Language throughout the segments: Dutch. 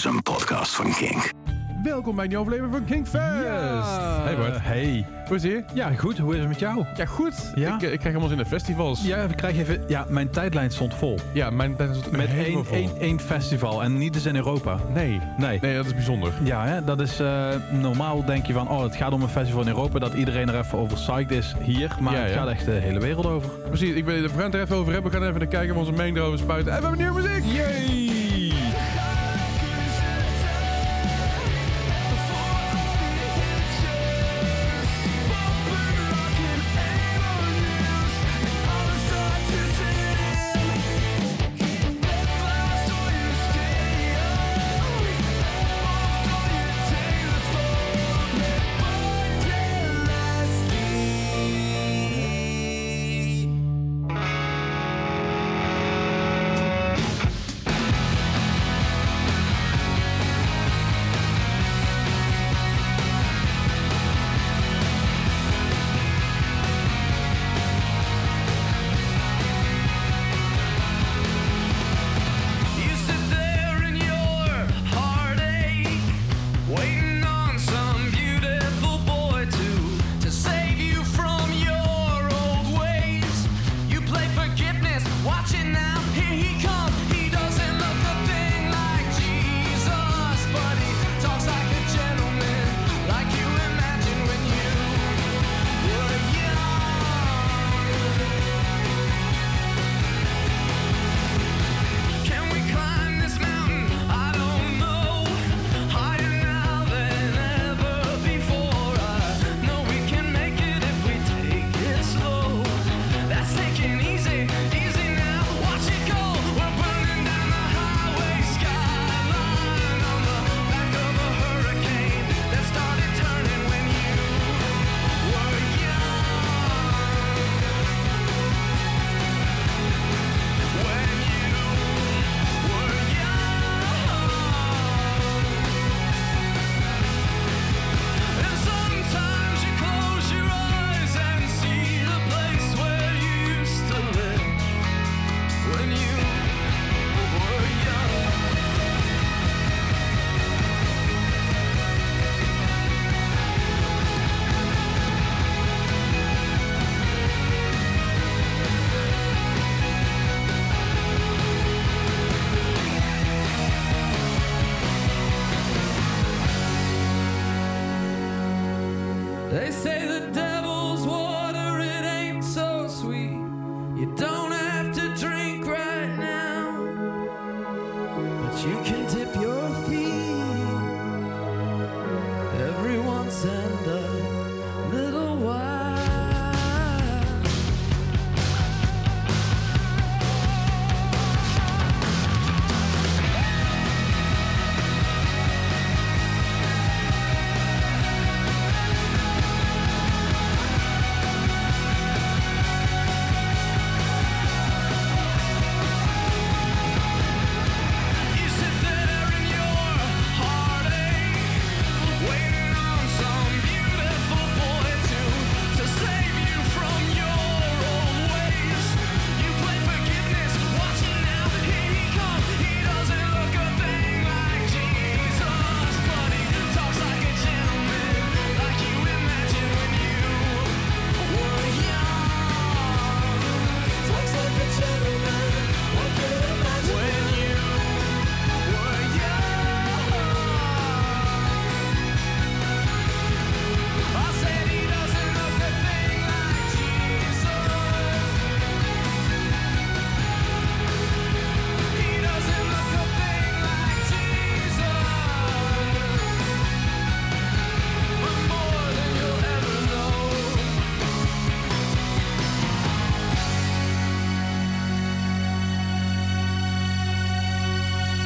is een podcast van Kink. Welkom bij een nieuwe aflevering van Kinkfest. Ja. Hey Bart. Hey. Hoe is het? Ja, goed. Hoe is het met jou? Ja, goed. Ja? Ik krijg helemaal zin in de festivals. Ja, we krijgen even... Ja, mijn tijdlijn stond vol. Ja, mijn tijdlijn stond Met één festival. En niet eens in Europa. Nee, dat is bijzonder. Ja, hè? Dat is... normaal denk je van... Oh, het gaat om een festival in Europa. Dat iedereen er even over psyched is hier. Maar ja, het gaat echt de hele wereld over. Precies. We gaan het er even over hebben. We gaan even kijken of onze mening erover spuiten. En we hebben nieuwe muziek. Yay!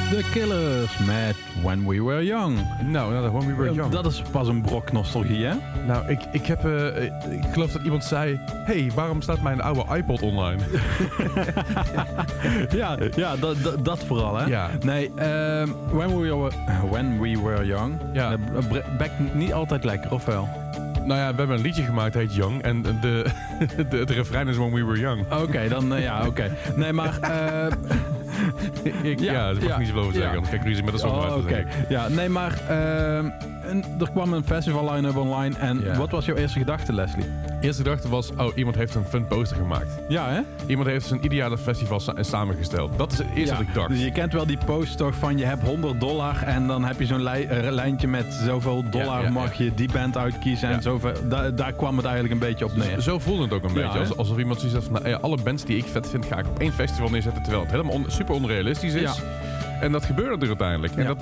The Killers met When We Were Young. Nou, When We Were Young. Dat is pas een brok nostalgie, hè? Nou, ik geloof dat iemand zei... Hey, waarom staat mijn oude iPod online? dat vooral, hè? Ja. Nee, When We Were Young. Ja. Dat bekt niet altijd lekker, of wel? Nou ja, we hebben een liedje gemaakt, heet Young. En het refrein is When We Were Young. Oké, dan... Nee, maar... Ja, dat mag ik niet zoveel over zeggen. Anders krijg ik ruzie met de songwriter. Ja, nee, maar er kwam een festival line-up online. En wat was jouw eerste gedachte, Leslie? Eerste gedachte was, oh, iemand heeft een fun poster gemaakt. Ja, hè? Iemand heeft zijn ideale festival samengesteld. Dat is het eerste wat ik dacht. Dus je kent wel die post toch van je hebt $100 en dan heb je zo'n lijntje met zoveel dollar mag je die band uitkiezen. En zoveel, daar kwam het eigenlijk een beetje op neer. Zo voelde het ook een beetje. Alsof iemand zoiets had van, nou, alle bands die ik vet vind ga ik op één festival neerzetten. Terwijl het helemaal super onrealistisch is. Ja. En dat gebeurde er uiteindelijk. En dat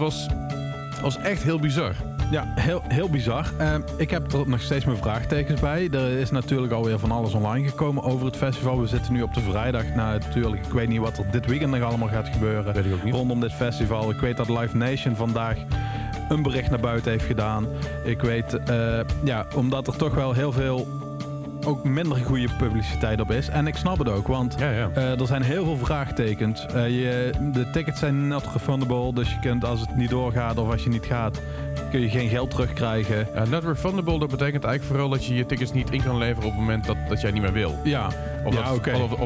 was echt heel bizar. Ja, heel bizar. Ik heb er nog steeds mijn vraagtekens bij. Er is natuurlijk alweer van alles online gekomen over het festival. We zitten nu op de vrijdag. Nou, natuurlijk, ik weet niet wat er dit weekend nog allemaal gaat gebeuren. Weet ik ook niet. Rondom dit festival. Ik weet dat Live Nation vandaag een bericht naar buiten heeft gedaan. Ik weet, omdat er toch wel heel veel ook minder goede publiciteit op is. En ik snap het ook, want er zijn heel veel vraagtekens. De tickets zijn not refundable, dus je kunt als het niet doorgaat of als je niet gaat, kun je geen geld terugkrijgen. Ja, not refundable, dat betekent eigenlijk vooral dat je je tickets niet in kan leveren op het moment dat jij niet meer wil. Ja. Of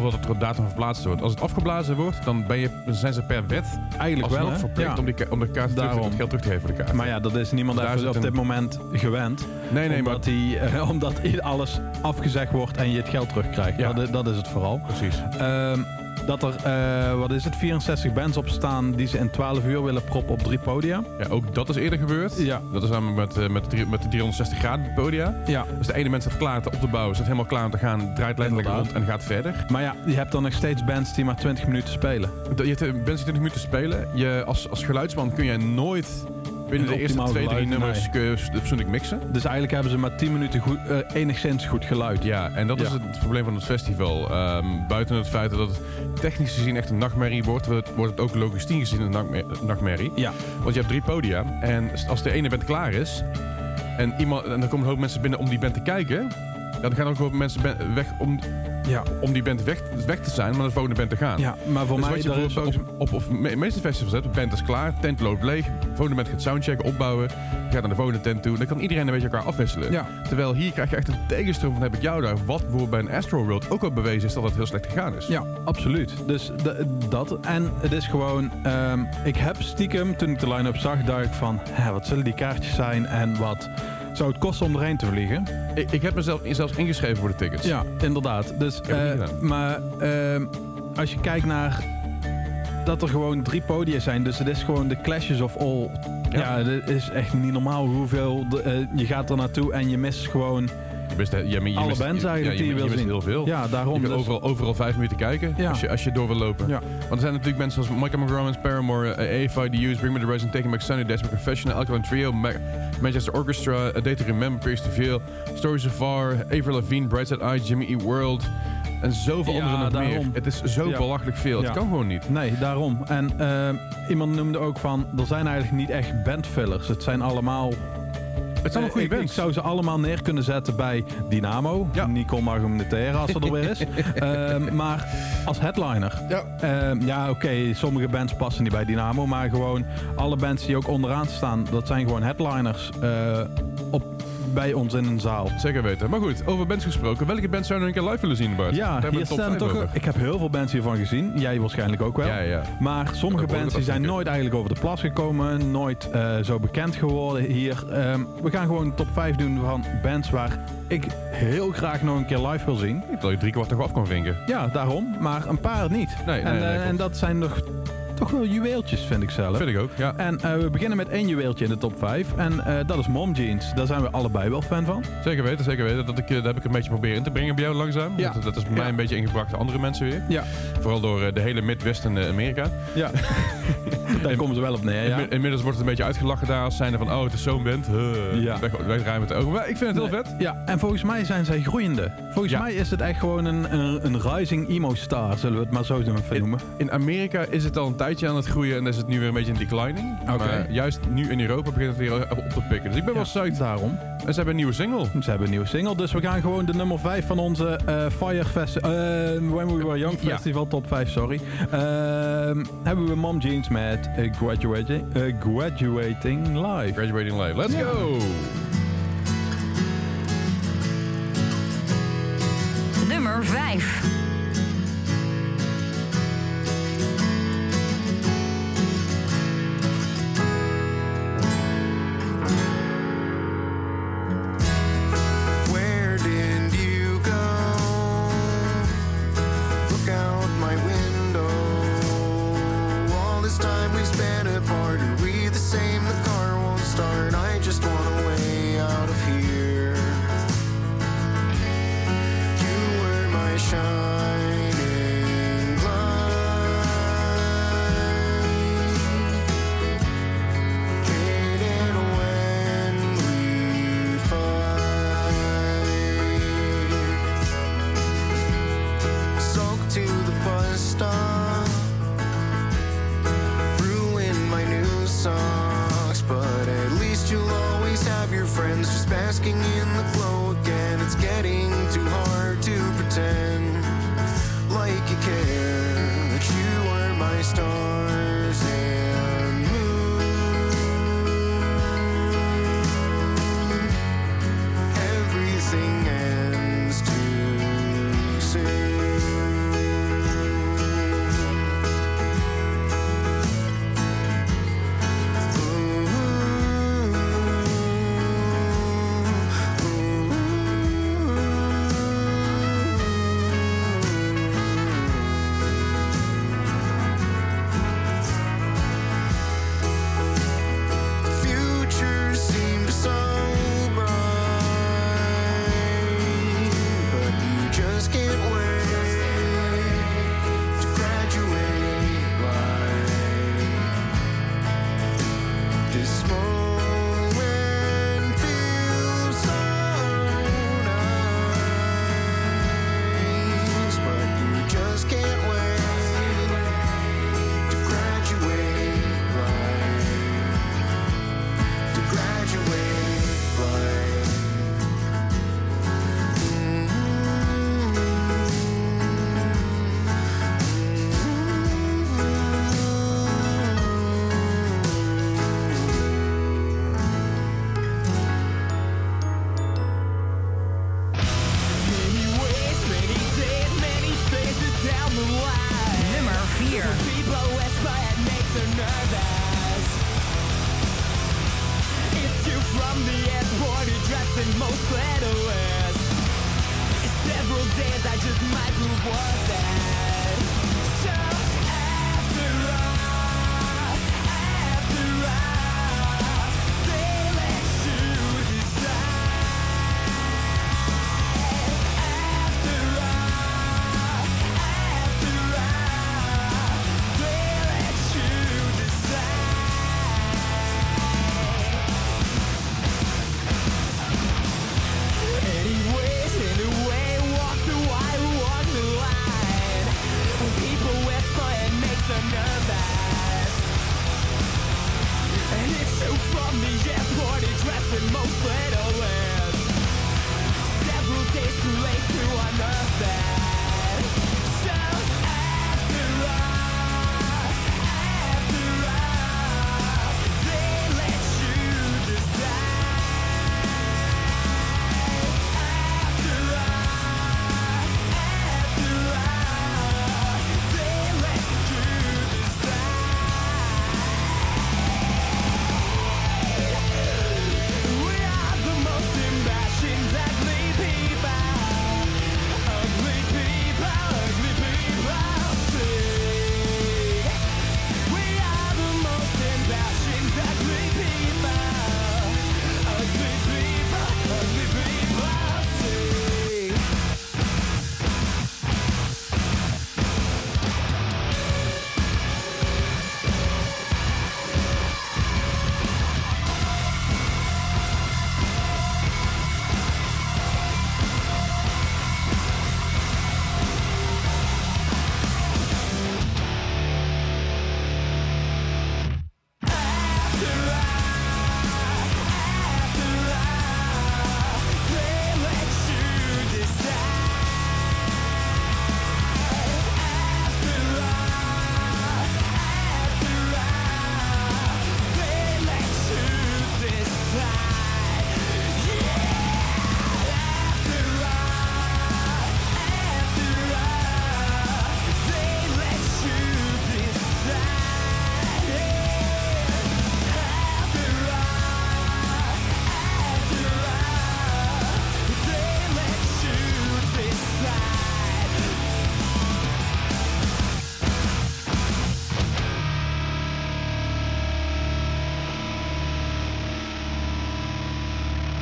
dat het op datum verplaatst wordt. Als het afgeblazen wordt, dan zijn ze per wet eigenlijk wel verplicht om de kaart het geld terug te geven voor de kaart. Maar ja, dat is niemand even op dit moment gewend. Nee, omdat alles afgezegd wordt en je het geld terugkrijgt. Ja. Dat is het vooral. Precies. Dat er, 64 bands op staan die ze in 12 uur willen proppen op 3 podia. Ja, ook dat is eerder gebeurd. Ja. Dat is namelijk met de 360 graden podia. Ja. Dus de ene mens staat klaar op te bouwen, staat helemaal klaar om te gaan, draait letterlijk rond en gaat verder. Maar ja, je hebt dan nog steeds bands die maar 20 minuten spelen. Je hebt bands die 20 minuten spelen. Als geluidsman kun je nooit binnen de eerste 2-3 nummers persoonlijk mixen. Dus eigenlijk hebben ze maar 10 minuten enigszins goed geluid. Ja, en dat is het probleem van het festival. Buiten het feit dat het technisch gezien echt een nachtmerrie wordt het ook logistiek gezien een nachtmerrie. Ja. Want je hebt 3 podia en als de ene band klaar is en dan komen een hoop mensen binnen om die band te kijken, dan gaan er ook een hoop mensen weg om die band weg te zijn, maar naar de volgende band te gaan. Ja, maar voor mij is op meeste festivals hebt, de band is klaar, tent loopt leeg, de volgende band gaat soundchecken, opbouwen, gaat naar de volgende tent toe, dan kan iedereen een beetje elkaar afwisselen. Ja. Terwijl hier krijg je echt een tegenstroom van heb ik jou daar, wat bijvoorbeeld bij een Astro World ook al bewezen is dat het heel slecht gegaan is. Ja, absoluut. Dus dat, en het is gewoon, ik heb stiekem, toen ik de line-up zag, dacht ik van, wat zullen die kaartjes zijn en wat zou het kosten om erheen te vliegen? Ik heb mezelf zelfs ingeschreven voor de tickets. Ja, inderdaad. Dus, maar als je kijkt naar dat er gewoon 3 podia zijn, dus het is gewoon de clashes of all. Ja, dit is echt niet normaal hoeveel je gaat er naartoe en je mist gewoon alle bands eigenlijk die je wil zien. Heel veel. Ja, daarom. Je wil overal 5 minuten kijken als je door wil lopen. Ja. Want er zijn natuurlijk mensen zoals Michael McGrath, Paramore, AFI, The Used, Bring Me The Horizon, Taking Back Sunday, Desperate Professional, Alkaline Trio, Manchester Orchestra, A Day to Remember, Pierce the Veil, Stories of Far, Avril Lavigne, Brightside Eye, Jimmy E. World en zoveel anderen nog meer. Het is zo belachelijk veel. Ja. Het kan gewoon niet. Nee, daarom. En iemand noemde ook van, er zijn eigenlijk niet echt bandfillers. Het zijn allemaal... Het zijn goede bands. Ik zou ze allemaal neer kunnen zetten bij Dynamo. Ja. Nicole Magnum de Terra, als dat er weer is. Maar als headliner. Ja, sommige bands passen niet bij Dynamo. Maar gewoon alle bands die ook onderaan staan, dat zijn gewoon headliners bij ons in een zaal. Zeker weten. Maar goed, over bands gesproken. Welke bands zou je nog een keer live willen zien, Bart? Ja, hier staan toch... Ik heb heel veel bands hiervan gezien. Jij waarschijnlijk ook wel. Ja, ja. Maar sommige bands die zijn nooit eigenlijk over de plas gekomen. Nooit zo bekend geworden hier. We gaan gewoon een top 5 doen van bands waar ik heel graag nog een keer live wil zien. Ik wil je 3 kwart toch af kon vinken. Ja, daarom. Maar een paar niet. En dat zijn nog... toch wel juweeltjes, vind ik zelf. Vind ik ook, ja. En we beginnen met 1 juweeltje in de top 5. En dat is Mom Jeans. Daar zijn we allebei wel fan van. Zeker weten, zeker weten. Daar heb ik een beetje proberen in te brengen bij jou langzaam. Ja. Dat is bij mij een beetje ingebracht door andere mensen weer. Ja. Vooral door de hele Midwesten Amerika. Ja. Daar komen ze wel op neer, ja. Inmiddels wordt het een beetje uitgelachen daar als zijnde van... oh, het is zo'n band. Wegdraaien met de ogen. Maar ik vind het heel vet. Ja, en volgens mij zijn zij groeiende. Volgens mij is het echt gewoon een rising emo-star, zullen we het maar zo noemen. In Amerika is het al een tijdje aan het groeien en is het nu weer een beetje een declining. Okay. Maar juist nu in Europa begint het weer op te pikken. Dus ik ben wel psyched. Daarom. En ze hebben een nieuwe single. Dus we gaan gewoon de nummer 5 van onze When We Were Young Festival top 5, sorry. Hebben we Mom Jeans met Graduating Live. Graduating Live, let's go! Nummer 5. basking in the cloak, and it's getting too hard to pretend like you care, that you are my stars and moon. Everything ends too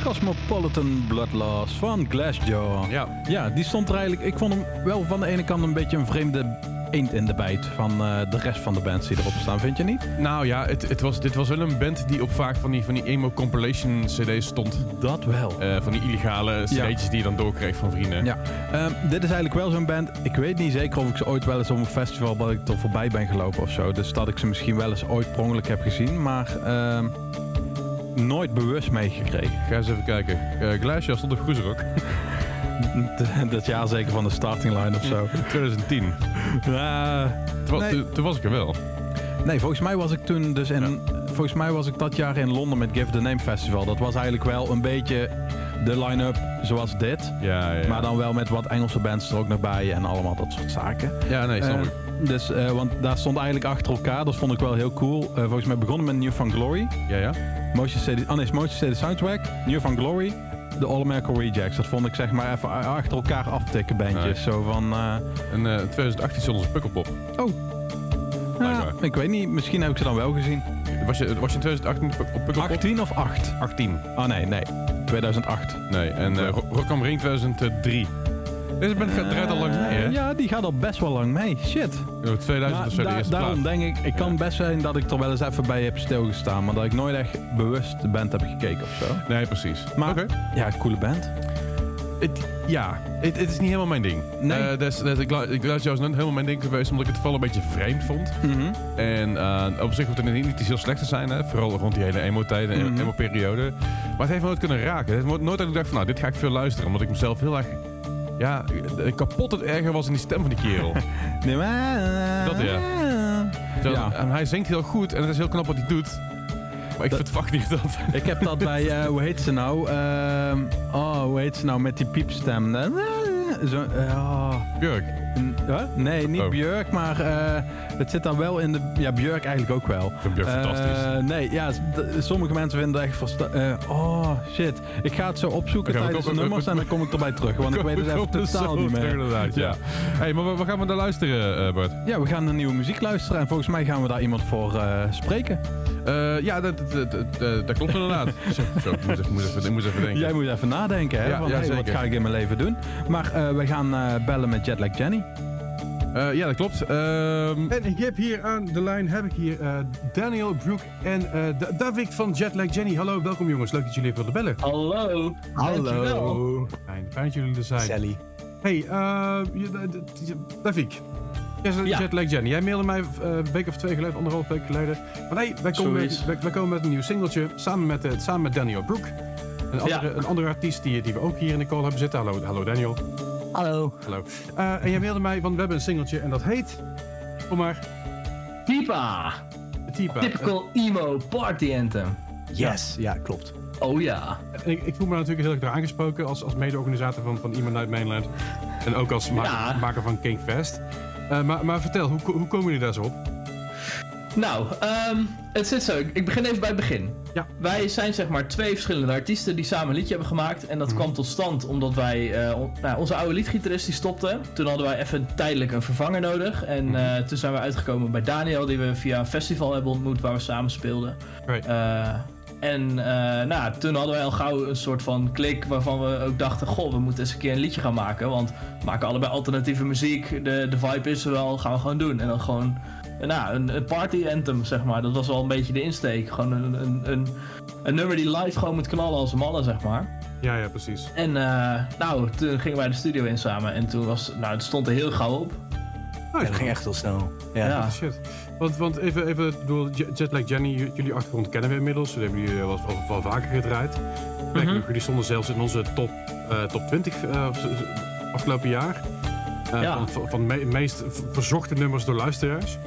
Cosmopolitan Bloodloss van Glassjaw. Ja. Ja, die stond er eigenlijk... Ik vond hem wel van de ene kant een beetje een vreemde eend in de bijt van de rest van de bands die erop staan. Vind je niet? Nou ja, dit was wel een band die op vaak van die emo compilation cd's stond. Dat wel. Van die illegale cd'tjes die je dan doorkreeg van vrienden. Ja. Dit is eigenlijk wel zo'n band. Ik weet niet zeker of ik ze ooit wel eens op een festival dat ik er voorbij ben gelopen of zo. Dus dat ik ze misschien wel eens ooit per ongeluk heb gezien. Maar... nooit bewust meegekregen. Ga eens even kijken. Glassjaw stond op Groezrock. Dat jaar zeker van de starting line of zo. 2010. Toen was ik er wel. Nee, volgens mij was ik toen dus in... Ja. Volgens mij was ik dat jaar in Londen met Give the Name Festival. Dat was eigenlijk wel een beetje de line-up zoals dit. Ja, ja. Maar dan wel met wat Engelse bands er ook nog bij en allemaal dat soort zaken. Ja, nee, snap ik. Dus, want daar stond eigenlijk achter elkaar. Dat vond ik wel heel cool. Volgens mij begonnen met New Found Glory. Ja, ja. Motion City Soundtrack, New Found Glory, de All American Rejects. Dat vond ik zeg maar even achter elkaar aftikken bandjes. Nee. Zo van... En 2018 stond onze Pukkelpop. Oh. Ja, ik weet niet. Misschien heb ik ze dan wel gezien. Was je in 2018 op Pukkelpop? 18 of 8? 18. Oh nee. 2008. Nee, en Rock am Ring 2003. Deze band draait al lang mee, hè? Ja, die gaat al best wel lang mee. Shit. 2000 of zo, de eerste daarom plaat. Denk ik kan best zijn dat ik er wel eens even bij heb stilgestaan. Maar dat ik nooit echt bewust de band heb gekeken of zo. Nee, precies. Maar ja, coole band. Het is niet helemaal mijn ding. Nee. Ik luister juist niet helemaal mijn ding geweest, omdat ik het vooral een beetje vreemd vond. Mm-hmm. En op zich hoeft het niet heel slecht te zijn, hè? Vooral rond die hele emo-tijd en emo-periode. Maar het heeft me nooit kunnen raken. Het heeft nooit dat ik dacht van, nou, dit ga ik veel luisteren, omdat ik mezelf heel erg... Ja, kapot het erger was in die stem van die kerel. Nee, maar... Dat ja. Ja. En hij zingt heel goed en het is heel knap wat hij doet. Maar ik verwacht niet dat. Ik heb dat bij, hoe heet ze nou? Hoe heet ze nou met die piepstem? Björk. Nee, niet Björk, maar het zit dan wel in de... Ja, Björk eigenlijk ook wel. Ik vind Björk fantastisch. Nee, ja, sommige mensen vinden het echt... shit. Ik ga het zo opzoeken tijdens de nummers en dan kom ik erbij terug. Want ik weet het even totaal niet meer. Ja. Hey, maar wat gaan we daar luisteren, Bart? Ja, we gaan naar nieuwe muziek luisteren. En volgens mij gaan we daar iemand voor spreken. Ja, dat klopt inderdaad. Zo, ik moet even denken. Jij moet even nadenken, hè? Ja, want, wat ga ik in mijn leven doen? Maar we gaan bellen met Jetlag Jenny. Ja, dat klopt. En ik heb hier aan de lijn Daniel Brooke en David van Jetlag Jenny. Hallo, welkom jongens. Leuk dat jullie even willen bellen. Hallo. Fijn dat jullie er zijn. Sally. Hey, David. Jetlag Jenny. Jij mailde mij een week of 2 geleden, 1,5 week geleden. Maar nee, wij komen met een nieuw singeltje samen met Daniel Brooke. Een andere artiest die we ook hier in de call hebben zitten. Hallo Daniel. Hallo. En jij mailde mij, want we hebben een singeltje en dat heet... Kom maar. Tipa. Typical emo party anthem. Yes. Ja, klopt. Oh ja. En ik voel me natuurlijk heel erg door aangesproken als mede-organisator van Emo Night Mainland. En ook als maker van Kinkfest. Maar vertel, hoe komen jullie daar zo op? Nou, het zit zo. Ik begin even bij het begin. Ja. Wij zijn zeg maar 2 verschillende artiesten die samen een liedje hebben gemaakt. En dat kwam tot stand omdat wij... onze oude leadgitarist die stopte. Toen hadden wij even tijdelijk een vervanger nodig. En toen zijn we uitgekomen bij Daniel, die we via een festival hebben ontmoet waar we samen speelden. Right. Toen hadden wij al gauw een soort van klik waarvan we ook dachten... Goh, we moeten eens een keer een liedje gaan maken. Want we maken allebei alternatieve muziek. De vibe is er wel, gaan we gewoon doen. En dan gewoon... een party anthem, zeg maar. Dat was wel een beetje de insteek. Gewoon een nummer die live gewoon moet knallen als een malle, zeg maar. Ja, precies. En toen gingen wij de studio in samen. En toen het stond er heel gauw op. Oh, ja, dat ging echt heel snel. Ja. Shit. Want even door Jetlag Jenny, jullie achtergrond kennen we inmiddels. Dat hebben jullie wel vaker gedraaid. Jullie stonden zelfs in onze top 20 afgelopen jaar. Van de meest verzochte nummers door luisteraars.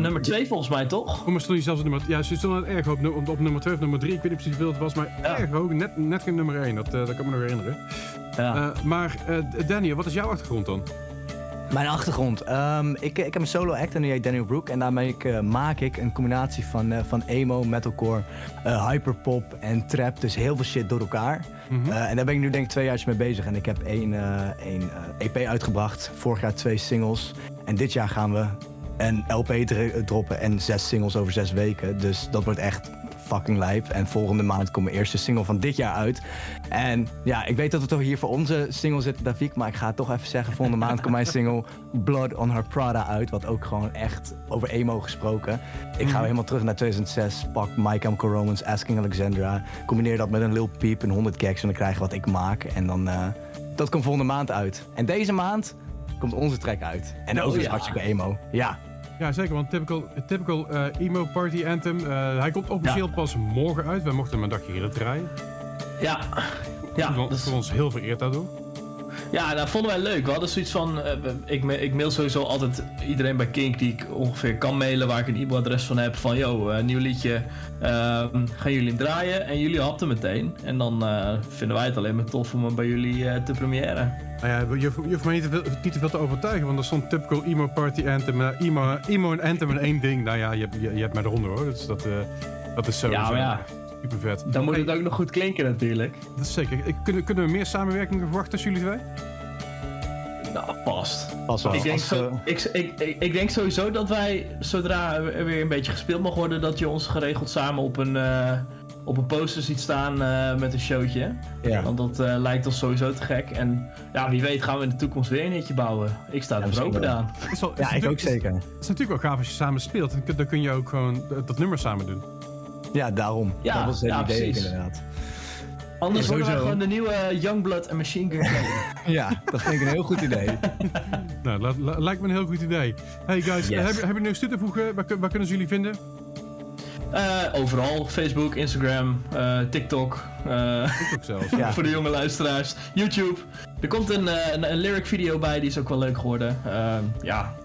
Nummer 2 volgens mij, toch? Maar stond je zelfs op nummer... Ja, ze stonden erg hoog op nummer 2 of nummer 3. Ik weet niet precies hoeveel het was, maar erg hoog. Net geen nummer 1, dat kan me nog herinneren. Ja. Daniel, wat is jouw achtergrond dan? Mijn achtergrond? Ik heb een solo act en die heet Daniel Brooke. En daarmee maak ik een combinatie van emo, metalcore, hyperpop en trap. Dus heel veel shit door elkaar. En daar ben ik nu denk ik 2 jaar mee bezig. En ik heb 1 EP uitgebracht. Vorig jaar 2 singles. En dit jaar gaan we... een LP droppen en 6 singles over 6 weken. Dus dat wordt echt fucking lijp. En volgende maand komt mijn eerste single van dit jaar uit. En ja, ik weet dat we toch hier voor onze single zitten, Davik. Maar ik ga het toch even zeggen. Volgende maand komt mijn single Blood on Her Prada uit. Wat ook gewoon echt over emo gesproken. Ik ga helemaal terug naar 2006. Pak My Chemical Romance, Asking Alexandra. Combineer dat met een Lil Peep en 100 gags. En dan krijg je wat ik maak. En dan, dat komt volgende maand uit. En deze maand... komt onze track uit. En ook is hartstikke emo. Ja. Ja, zeker, want typical emo party anthem. Hij komt officieel pas morgen uit. Wij mochten hem een dagje eerder draaien. Ja. Dat is voor ons heel vereerd daardoor. Ja, dat vonden wij leuk. We hadden zoiets van... Ik mail sowieso altijd iedereen bij Kink die ik ongeveer kan mailen, waar ik een e-mailadres van heb. Van, yo, nieuw liedje. Gaan jullie hem draaien? En jullie hapten meteen. En dan vinden wij het alleen maar tof om hem bij jullie te premiëren. Nou ja, je hoeft me niet te veel te overtuigen, want er stond typical emo party anthem. Emo en anthem in één ding. Nou ja, je hebt mij eronder hoor. Dus dat is sowieso... Ja. Super vet. Dan moet het ook nog goed klinken natuurlijk. Dat is zeker. Kunnen we meer samenwerkingen verwachten tussen jullie twee? Nou, past wel. Ik denk sowieso dat wij, zodra er weer een beetje gespeeld mag worden, dat je ons geregeld samen op een poster ziet staan met een showtje. Ja. Want dat lijkt ons sowieso te gek. En ja, wie weet gaan we in de toekomst weer een hitje bouwen. Ik sta er open aan. Ja, ik ook zeker. Het is natuurlijk wel gaaf als je samen speelt. En dan kun je ook gewoon dat nummer samen doen. Ja, daarom. Ja, dat was het idee inderdaad. Anders worden we gewoon de nieuwe Youngblood en Machine Gun Kelly. Ja, dat vind ik een heel goed idee. Nou, lijkt me een heel goed idee. Hey guys, hebben jullie nog toe te voegen? Waar kunnen ze jullie vinden? Overal. Facebook, Instagram, TikTok. TikTok zelfs. Voor de jonge luisteraars. YouTube. Er komt een lyric video bij, die is ook wel leuk geworden.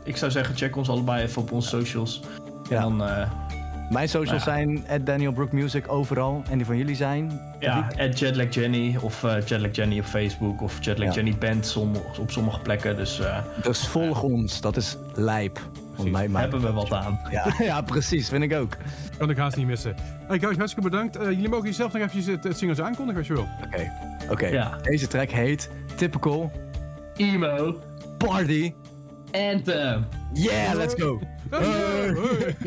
Ik zou zeggen, check ons allebei even op onze socials. Ja. En dan... Mijn socials zijn @DanielBrookeMusic overal. En die van jullie zijn? Ja, @JetlagJenny of JetlagJenny op Facebook. Of JetlagJennyBand op sommige plekken. Dus volg ons, dat is lijp. Hebben we wat aan. Ja. Ja, precies, vind ik ook. Kan ik haast niet missen. Hey guys, hartstikke bedankt. Jullie mogen jezelf nog even het singeltje aankondigen als je wil. Oké. Ja. Deze track heet Typical Emo Party Anthem. Yeah, let's go. Hey. Let's,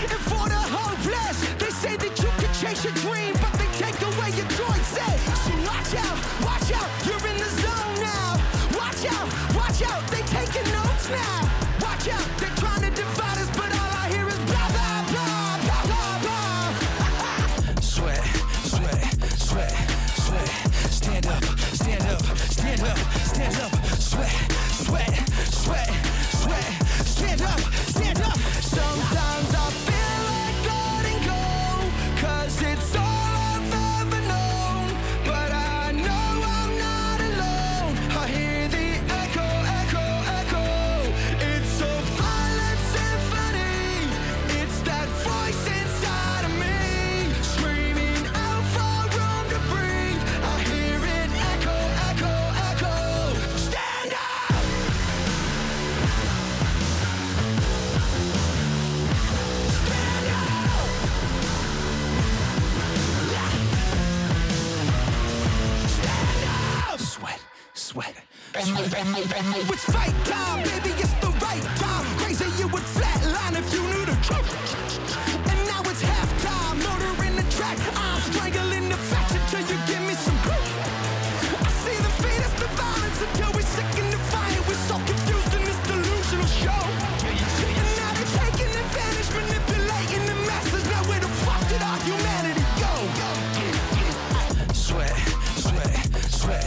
and for the whole place. sweat. It's fight time, baby, it's the right time. Crazy, you would flatline if you knew the truth. And now it's halftime, murder in the track. I'm strangling the facts until you give me some proof. I see the feet, it's the violence until we're sick and defiant. We're so confused in this delusional show. And now they're taking advantage, manipulating the masses. Now where the fuck did our humanity go? Sweat, sweat, sweat,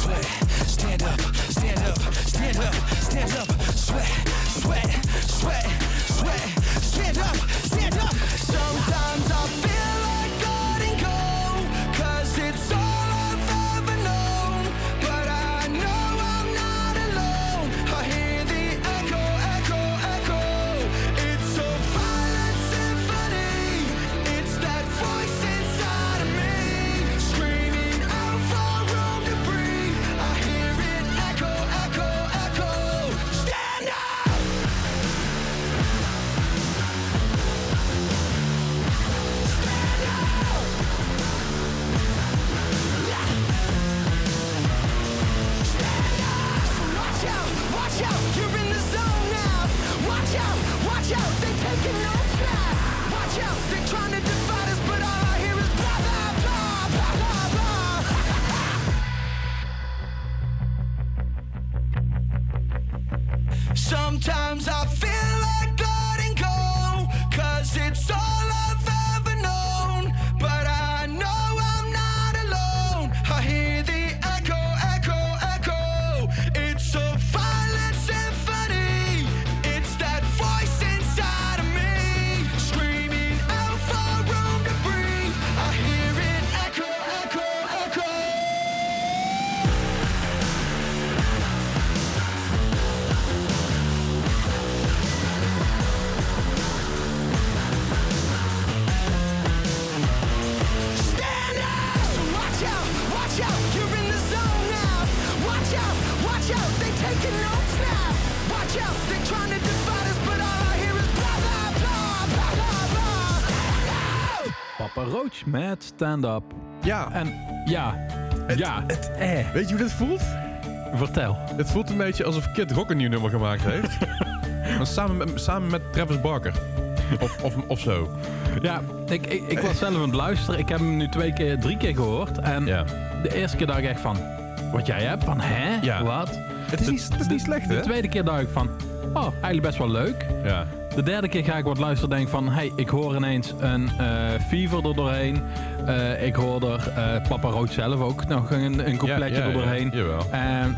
sweat. Stand up, stand up, stand up, stand up. Sweat, sweat, sweat, sweat. Stand up, stand up. Sometimes I feel like letting go, 'cause it's all I've ever known. But I know I'm not alone. I hear the echo, echo, echo. It's a violent symphony. It's that voice inside of me, screaming out for room to breathe. I hear it echo, echo, echo. Stand up. Watch out, you're in the zone now. Watch out, they're taking notes now. Watch out, they're trying to divide us, but all I hear is blah, blah, blah, blah, blah, blah. Sometimes I feel like letting go, 'cause it's all I've ever known. But I know I'm not alone. I hear the echo, echo, echo. It's a violent symphony. It's that voice inside of me, screaming out for room to breathe. I hear it echo, echo, echo. Stand up! So watch out, you're in the zone now. Watch out, they're taking notes now. Watch out, they're trying to divide us, but all I hear is blah, blah, blah, blah, blah, blah. Stand up! Papa Roach met Stand Up. Ja. En ja, ja. Weet je hoe dit voelt? Vertel. Het voelt een beetje alsof Kid Rock een nieuw nummer gemaakt heeft. Maar samen met Travis Barker. Of zo. Ja, ik was zelf aan het luisteren. Ik heb hem nu 3 keer gehoord. En Ja. de eerste keer dacht ik echt van... Wat jij hebt? Van hè? Ja. Wat? Het is niet slecht, hè? De tweede keer dacht ik van... Oh, eigenlijk best wel leuk. Ja. De derde keer ga ik wat luisteren en denk van... Hey, ik hoor ineens een Fever er doorheen. Ik hoor er Papa Roach zelf ook nog een coupletje er doorheen. Ja, jawel. En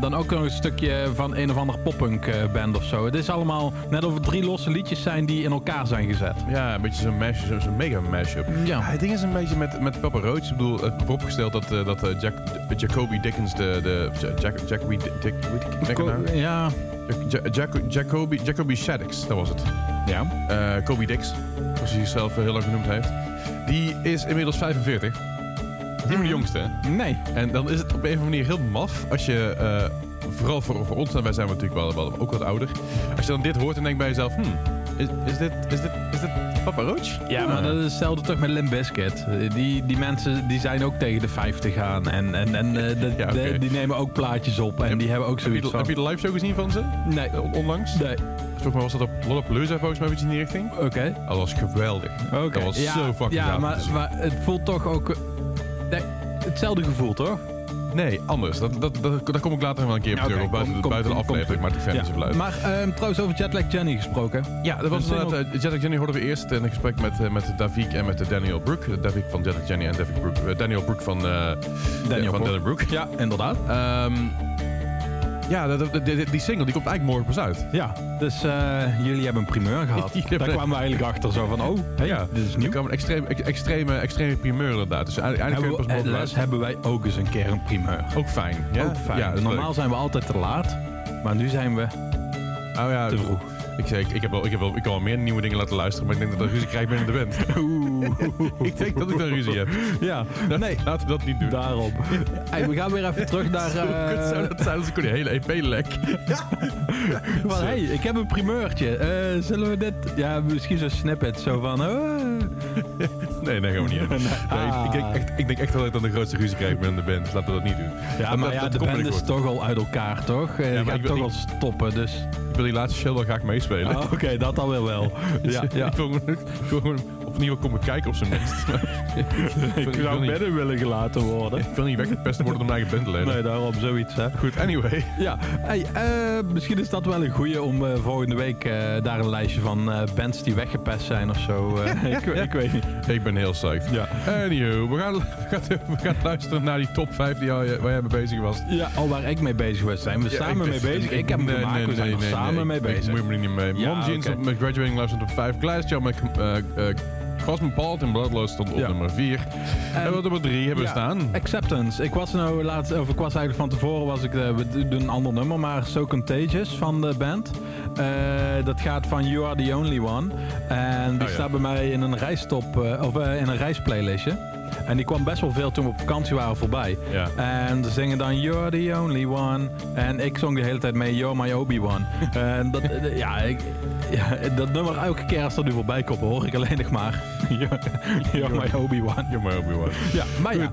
dan ook nog een stukje van een of ander poppunk band of zo. Het is allemaal net of het 3 losse liedjes zijn die in elkaar zijn gezet. Ja, een beetje zo'n mash, zo'n mega mashup. Ja. Het ding is een beetje met Papa Roach. Ik bedoel, vooropgesteld dat Jacoby Dickens Jacoby Shaddix, dat was het. Ja. Kobe Dix, zoals hij zichzelf heel lang genoemd heeft. Die is inmiddels 45. Niet meer de jongste, hè? Nee. En dan is het op een of andere manier heel maf als je... vooral voor ons, en wij zijn natuurlijk wel ook wat ouder. Als je dan dit hoort en denkt bij jezelf... Is dit Papa Roach? Ja, maar dat is hetzelfde toch met Limp Bizkit. Die mensen die zijn ook tegen de 50 aan. En die nemen ook plaatjes op. En die hebben ook zoiets van... Heb je de live show gezien van ze? Nee. Onlangs? Nee. Volgens mij was dat op Lollapalooza, volgens mij, een beetje in die richting. Oké. Dat was geweldig. Oké. Dat was zo fucking gaaf. Maar het voelt toch ook... Nee, hetzelfde gevoel, toch? Nee, anders. Daar kom ik later wel een keer op terug. Okay, buiten de aflevering, maar ik vind het zo leuk. Maar trouwens, over Jetlag Jenny gesproken. Ja, dat was inderdaad. Jetlag Jenny hoorden we eerst in een gesprek met Davik en met Daniel Brooke. Davik van Jetlag Jenny en Daniel Brooke van Daniel Brooke. Ja, inderdaad. Die single die komt eigenlijk morgen pas uit. Ja, dus jullie hebben een primeur gehad. Daar kwamen we eigenlijk achter zo van, dit is nieuw. Er kwam een extreme primeur inderdaad. Dus eigenlijk pas morgen uit. Hebben wij ook eens een keer een primeur. Ook fijn. Ja? Ook fijn. Ja, normaal zijn we altijd te laat, maar nu zijn we te vroeg. Ik kan wel meer nieuwe dingen laten luisteren, maar ik denk dat ik ruzie krijg binnen de band. Ik denk dat ik dan ruzie heb. Ja. Laten we dat niet doen. Daarom. Hey, we gaan weer even terug naar... Dat zou dus een hele EP-lek. Ja. Maar hey, ik heb een primeurtje. Zullen we dit... Ja, misschien zo'n snippet. Zo van... Nee, gaan we niet hebben. Ah. Nee, ik denk echt altijd dat de grootste ruzie krijgt met de band. Dus laten we dat niet doen. Ja, maar ja, de band is toch al uit elkaar, toch? Ja, maar ik wil toch al stoppen, dus... Ik wil die laatste show wel graag meespelen. Oh, oké, dat dan weer wel. Ja. Ik wil gewoon opnieuw komen kijken op zijn minst. Ik zou binnen willen gelaten worden. Ik wil niet weggepest worden door mijn eigen band leden. Nee, daarom zoiets, hè. Goed, anyway. Ja, hey, misschien is dat wel een goeie om volgende week daar een lijstje van bands die weggepest zijn of zo. Ik weet niet. Ik ben heel psyched. Ja. Anywho, we gaan luisteren naar die top 5 waar jij mee bezig was. Ja, waar ik mee bezig was. Zijn we samen mee bezig? Ik heb hem gemaakt. We zijn nog samen mee bezig. Moet je me niet mee. Mom Jeans met Graduating Life stond op 5. Glassjaw met Cosmopolitan Bloodlust stond op nummer 4. En wat nummer 3 hebben we staan? Acceptance. Ik was eigenlijk van tevoren, we doen een ander nummer, maar So Contagious van de band. Dat gaat van You Are The Only One. En die staat bij mij in een in een reisplaylistje. En die kwam best wel veel toen we op vakantie waren voorbij. Ja. En ze zingen dan You're the only one. En ik zong de hele tijd mee You're my Obi-Wan. En dat nummer elke keer als dat nu voorbij komt hoor ik alleen nog maar You're my Obi-Wan. You're my Obi-Wan. Ja, maar ja.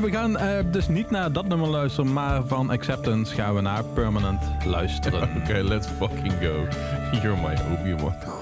We gaan dus niet naar dat nummer luisteren, maar van Acceptance gaan we naar Permanent luisteren. Oké, let's fucking go. You're my Obi-Wan. Feel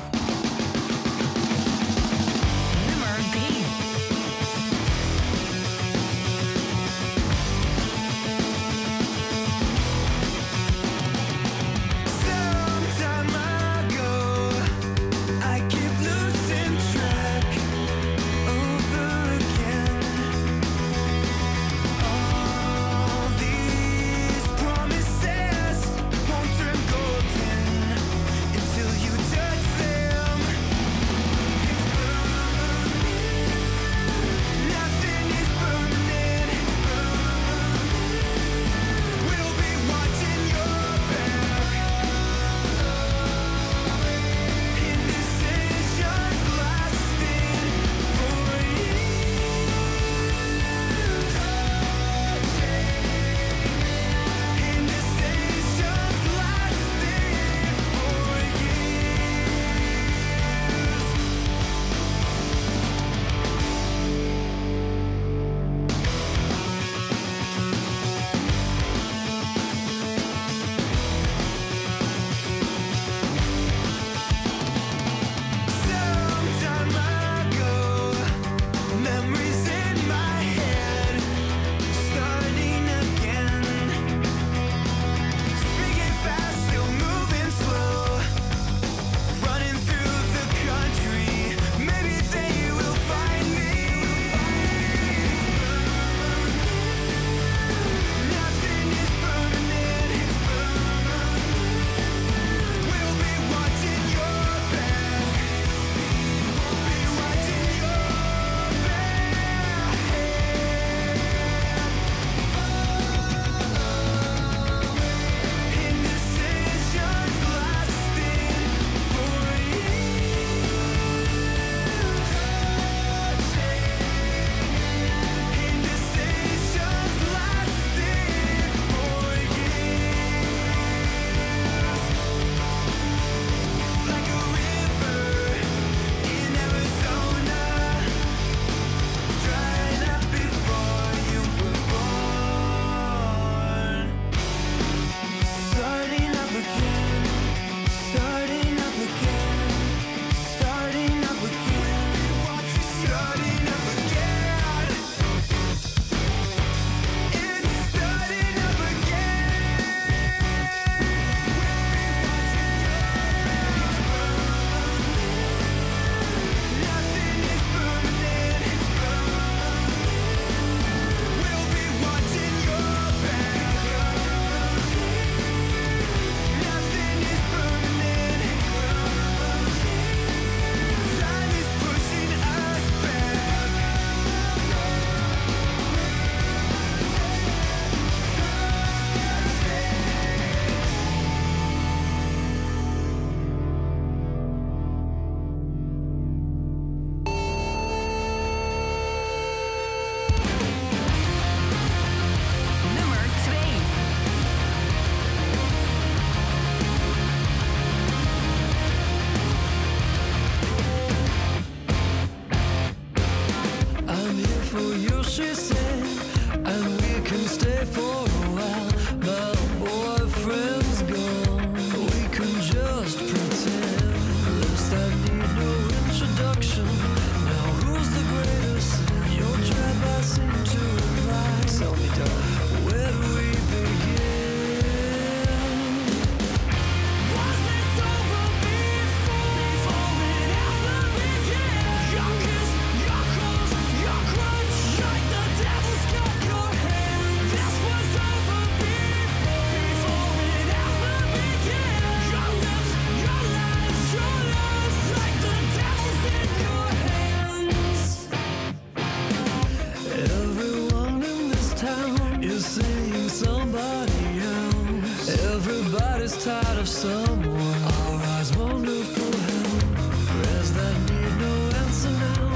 is tired of someone. Our eyes won't look for help. Prayers that need no answer now.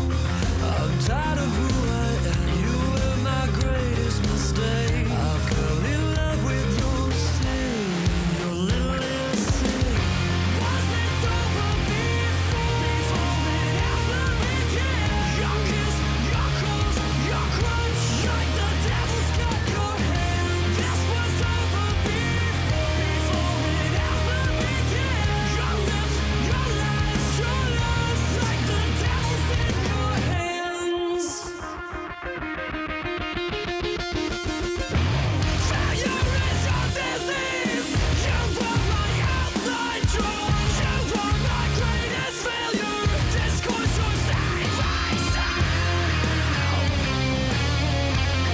I'm tired of who I am. You were my greatest mistake. I fell in love with your sin, your little sin. Was this over before it ever began? Your kiss, your clothes, your crutch. Like the devil's got your hand. This was over before it ever began. Your lips, your lies, your lies. Like the devil's in your hands. Failure is your disease. You were my outline drawn. You were my greatest failure. Discourse your sacrifice. Was this over before it ever began?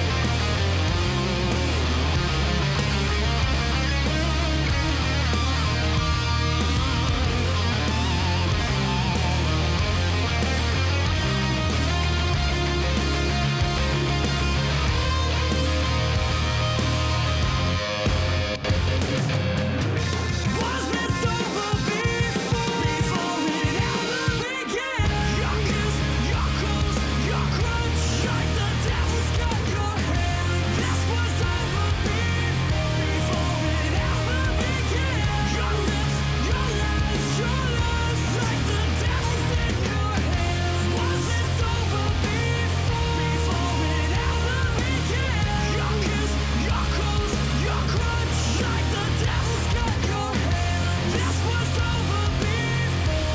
Your kiss, your clothes, your crutch. Like the devil's got your hand. This was over before it ever began. Your lips, your lies, your lies. Like the devil's in your hand. Was this over before it ever began? Your kiss, your clothes, your crutch. Like the devil's got your hand. This was over before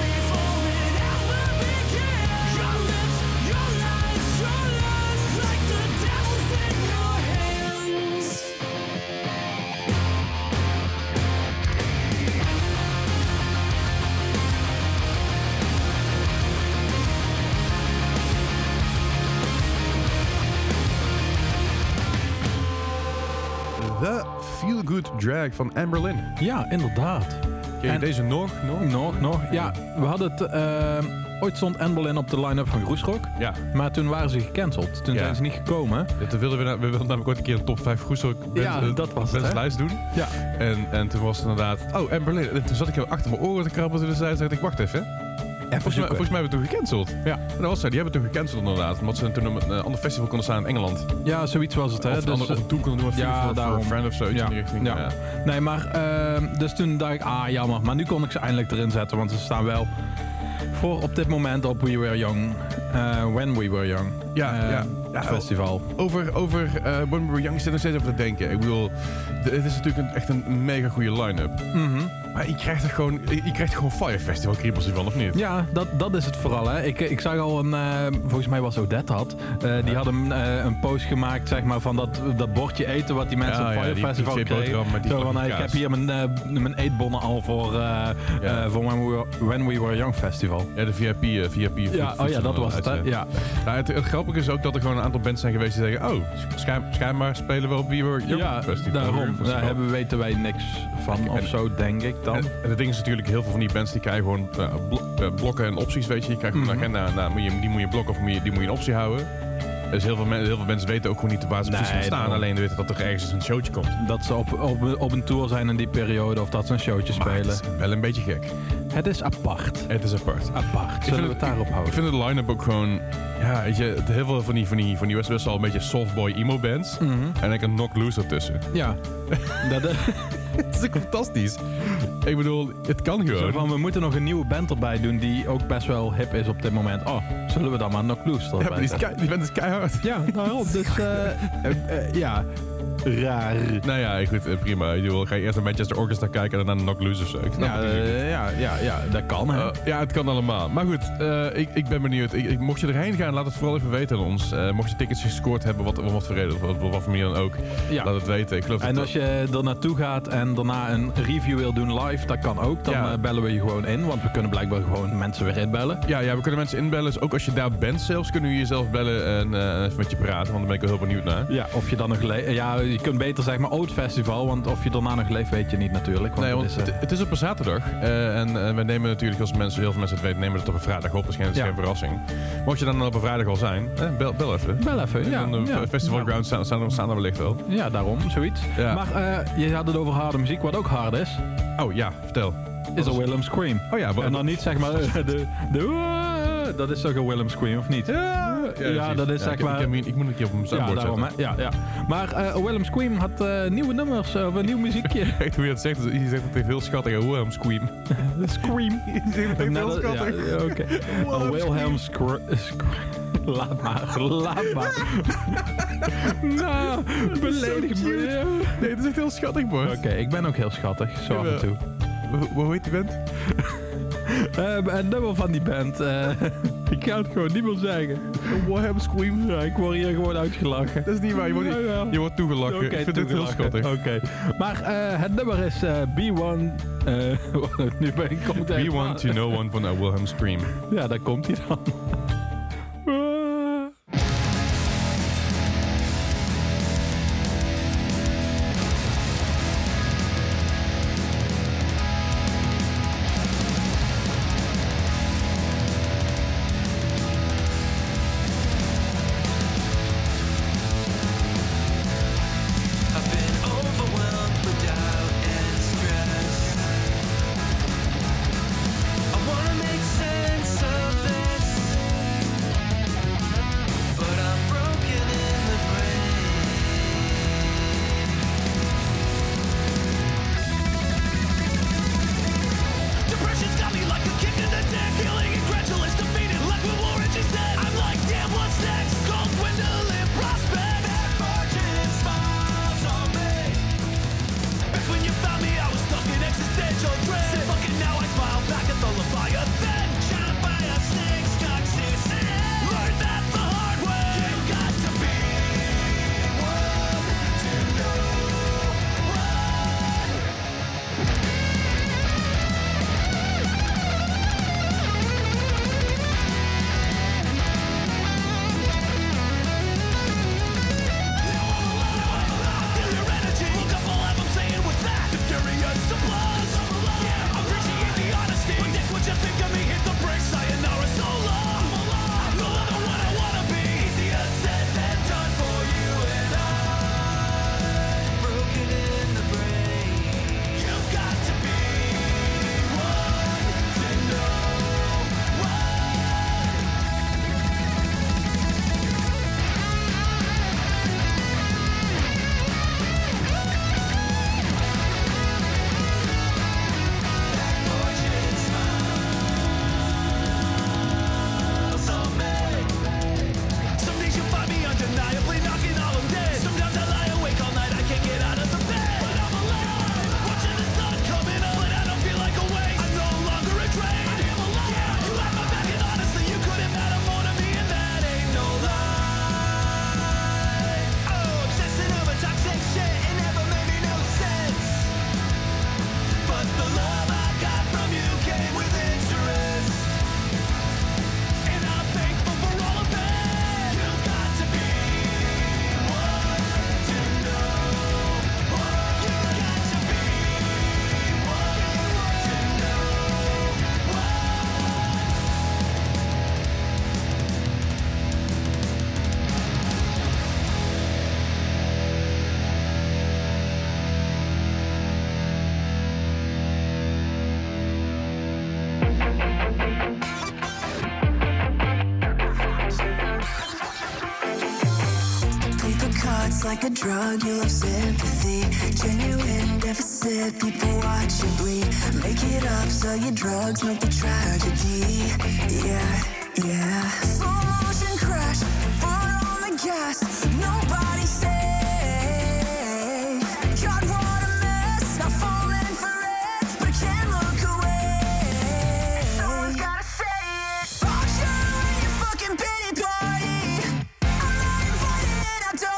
it ever began. Your lips, your lies, your lies. Like the devil's in your hands. The Feel Good Drag van Anberlin. Ja, inderdaad. Ken je En- deze nog? Ja, we hadden het... ooit stond Anberlin op de line-up van Groezrock. Ja. Maar toen waren ze gecanceld. Toen Ja. zijn ze niet gekomen. Ja, toen wilden we wilden namelijk ooit een keer een top 5 Groezrock Ja, dat was het, hè? lijst doen. Ja. En toen was het inderdaad... Oh, Anberlin. En toen zat ik heel achter mijn oren te krabben toen zei, dacht ik, wacht even. Volgens mij hebben we toen gecanceld. Ja. En dat was zij. Die hebben toen gecanceld inderdaad. Omdat ze toen op een ander festival konden staan in Engeland. Ja, zoiets was het, hè. Of een ander toen konden doen. Of ja, daarom. Een friend of zo. Iets in die richting. Ja. Nee, maar... dus toen dacht ik, ah, jammer. Maar nu kon ik ze eindelijk erin zetten. Want ze staan wel voor op dit moment op We Were Young. When We Were Young. Ja, festival. Over When We Were Young zit nog steeds over te denken. Ik bedoel, het is natuurlijk echt een mega goede line-up. Maar je krijgt er gewoon, Fire Festival kriebels ervan, of niet? Ja, dat is het vooral, hè. Ik zag al een... volgens mij was Odette die had een post gemaakt, zeg maar, van dat bordje eten wat die mensen Ja, op ja, Fire die Festival pizza kregen. boterham met die Zo van, plakje ik heb kaas. hier mijn eetbonnen al voor When We Were Young Festival. Ja, de VIP. Ja, oh ja, dat was het, hè. Ja. Nou, het grappige is ook dat er gewoon een aantal bands zijn geweest die zeggen... Oh, schijnbaar spelen we op We Were Young Festival. Daarom. Daar weten wij niks van of zo, denk ik dan. En het ding is natuurlijk, heel veel van die bands die krijgen gewoon blokken en opties, weet je. Je krijgt een agenda, die moet je blokken of die moet je een optie houden. Dus heel veel mensen weten ook gewoon niet waar ze precies gaan staan. Alleen weten dat er ergens een showtje komt. Dat ze op een tour zijn in die periode of dat ze een showtje Maar spelen. het is wel een beetje gek. Het is apart. Het is apart. Apart. Zullen we het daarop houden? Ik vind de line-up ook gewoon... Ja, weet je, heel veel van die West best wel een beetje softboy emo bands. En ik een Knocked Loose ertussen. Ja. Dat, Het is ook fantastisch. Ik bedoel, het kan gewoon. van, we moeten nog een nieuwe band erbij doen die ook best wel hip is op dit moment. Oh, zullen we dan maar Knocked Loose erbij Ja, maar doen? die band is keihard. Ja, daarom. Dus ja, raar. Nou ja, goed, prima. Ik bedoel, ga je eerst naar Manchester Orchestra kijken en dan naar Knocked Loose of zo. Ik snap Ja, het natuurlijk niet. Ja, dat kan, hè. Ja, het kan allemaal. Maar goed, ik ben benieuwd. Mocht je erheen gaan, laat het vooral even weten aan ons. Mocht je tickets gescoord hebben, om wat voor reden, of wat voor manier dan ook, Ja. laat het weten. Ik geloof En dat als je er naartoe gaat en daarna een review wil doen live, dat kan ook. Dan Ja. Bellen we je gewoon in, want we kunnen blijkbaar gewoon mensen weer inbellen. Ja, we kunnen mensen inbellen. Dus ook als je daar bent zelfs, kunnen we jezelf bellen en even met je praten. Want daar ben ik wel heel benieuwd naar. Ja, of je dan nog... Ja, je kunt beter zeg maar oud festival, want of je daarna nog leeft weet je niet natuurlijk. Want nee, want het is op een zaterdag. En we nemen natuurlijk, als mensen, heel veel mensen het weten, nemen we het op een vrijdag op. Dus geen verrassing. Mocht je dan op een vrijdag al zijn, bel even. Bel even, ja. Festivalground staan er wellicht wel. Ja, daarom, zoiets. Ja. Maar je had het over harde muziek, wat ook hard is. Oh ja, vertel. Is A Wilhelm Scream. Oh ja. En dan niet zeg maar dat is toch een Wilhelm Scream, of niet? Ja, dat is zeg maar... Ik moet een keer op mijn soundboard zetten. Ja. Maar A Wilhelm Scream had nieuwe nummers, een nieuw muziekje. Echt hoe je dat zegt, je zegt het heeft heel schattig, A Wilhelm Scream. Scream. Je zegt het heeft heel schattig. Ja, oké. A Wilhelm Scream. Laat maar. Nou, beledigd. Nee, het is echt heel schattig, boy. Oké, ik ben ook heel schattig, zo af en toe. Hoe heet die band? Een nummer van die band. Ik kan het gewoon niet meer zeggen. Wilhelm Scream. Ja, ik word hier gewoon uitgelachen. Dat is niet waar. Je wordt toegelachen. Okay, ik vind dit heel schattig. Okay. Maar het nummer is B1... nu ben ik komt B1 maar. To No One van A Wilhelm Scream. Ja, daar komt hij dan. Like a drug, you love sympathy. Genuine deficit, people watch you bleed. Make it up, sell your drugs, make the tragedy. Yeah. Slow motion crash, foot on the gas. Nobody safe. God, what a mess. Not falling for it, but I can't look away. Someone's gotta say it. Fuck you and your fucking pity party. I'm not invited, I don't.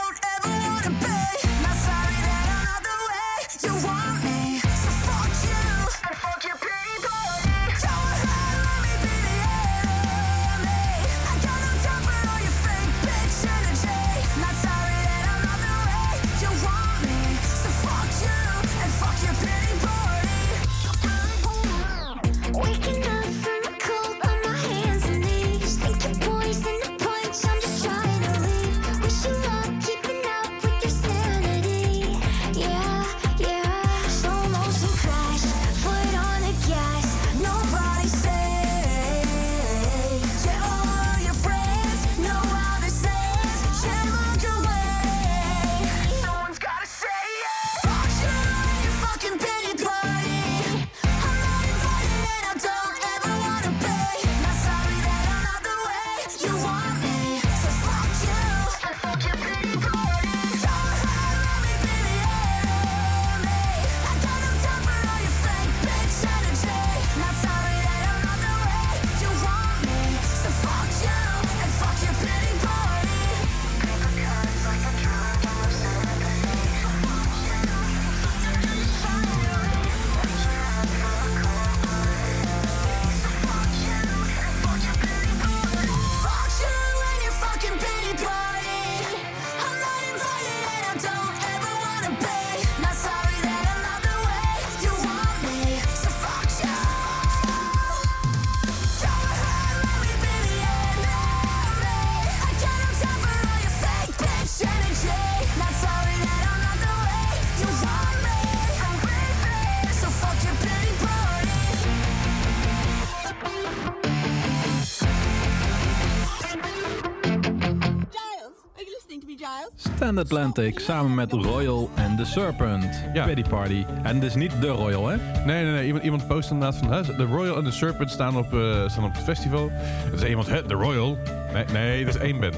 Grand Atlantic samen met Royal and the Serpent. Ja. Paddy Party. En het is niet de Royal, hè? Nee. Iemand post inderdaad van... De Royal and the Serpent staan op het festival. Er is iemand... De Royal... Nee, dat is één band.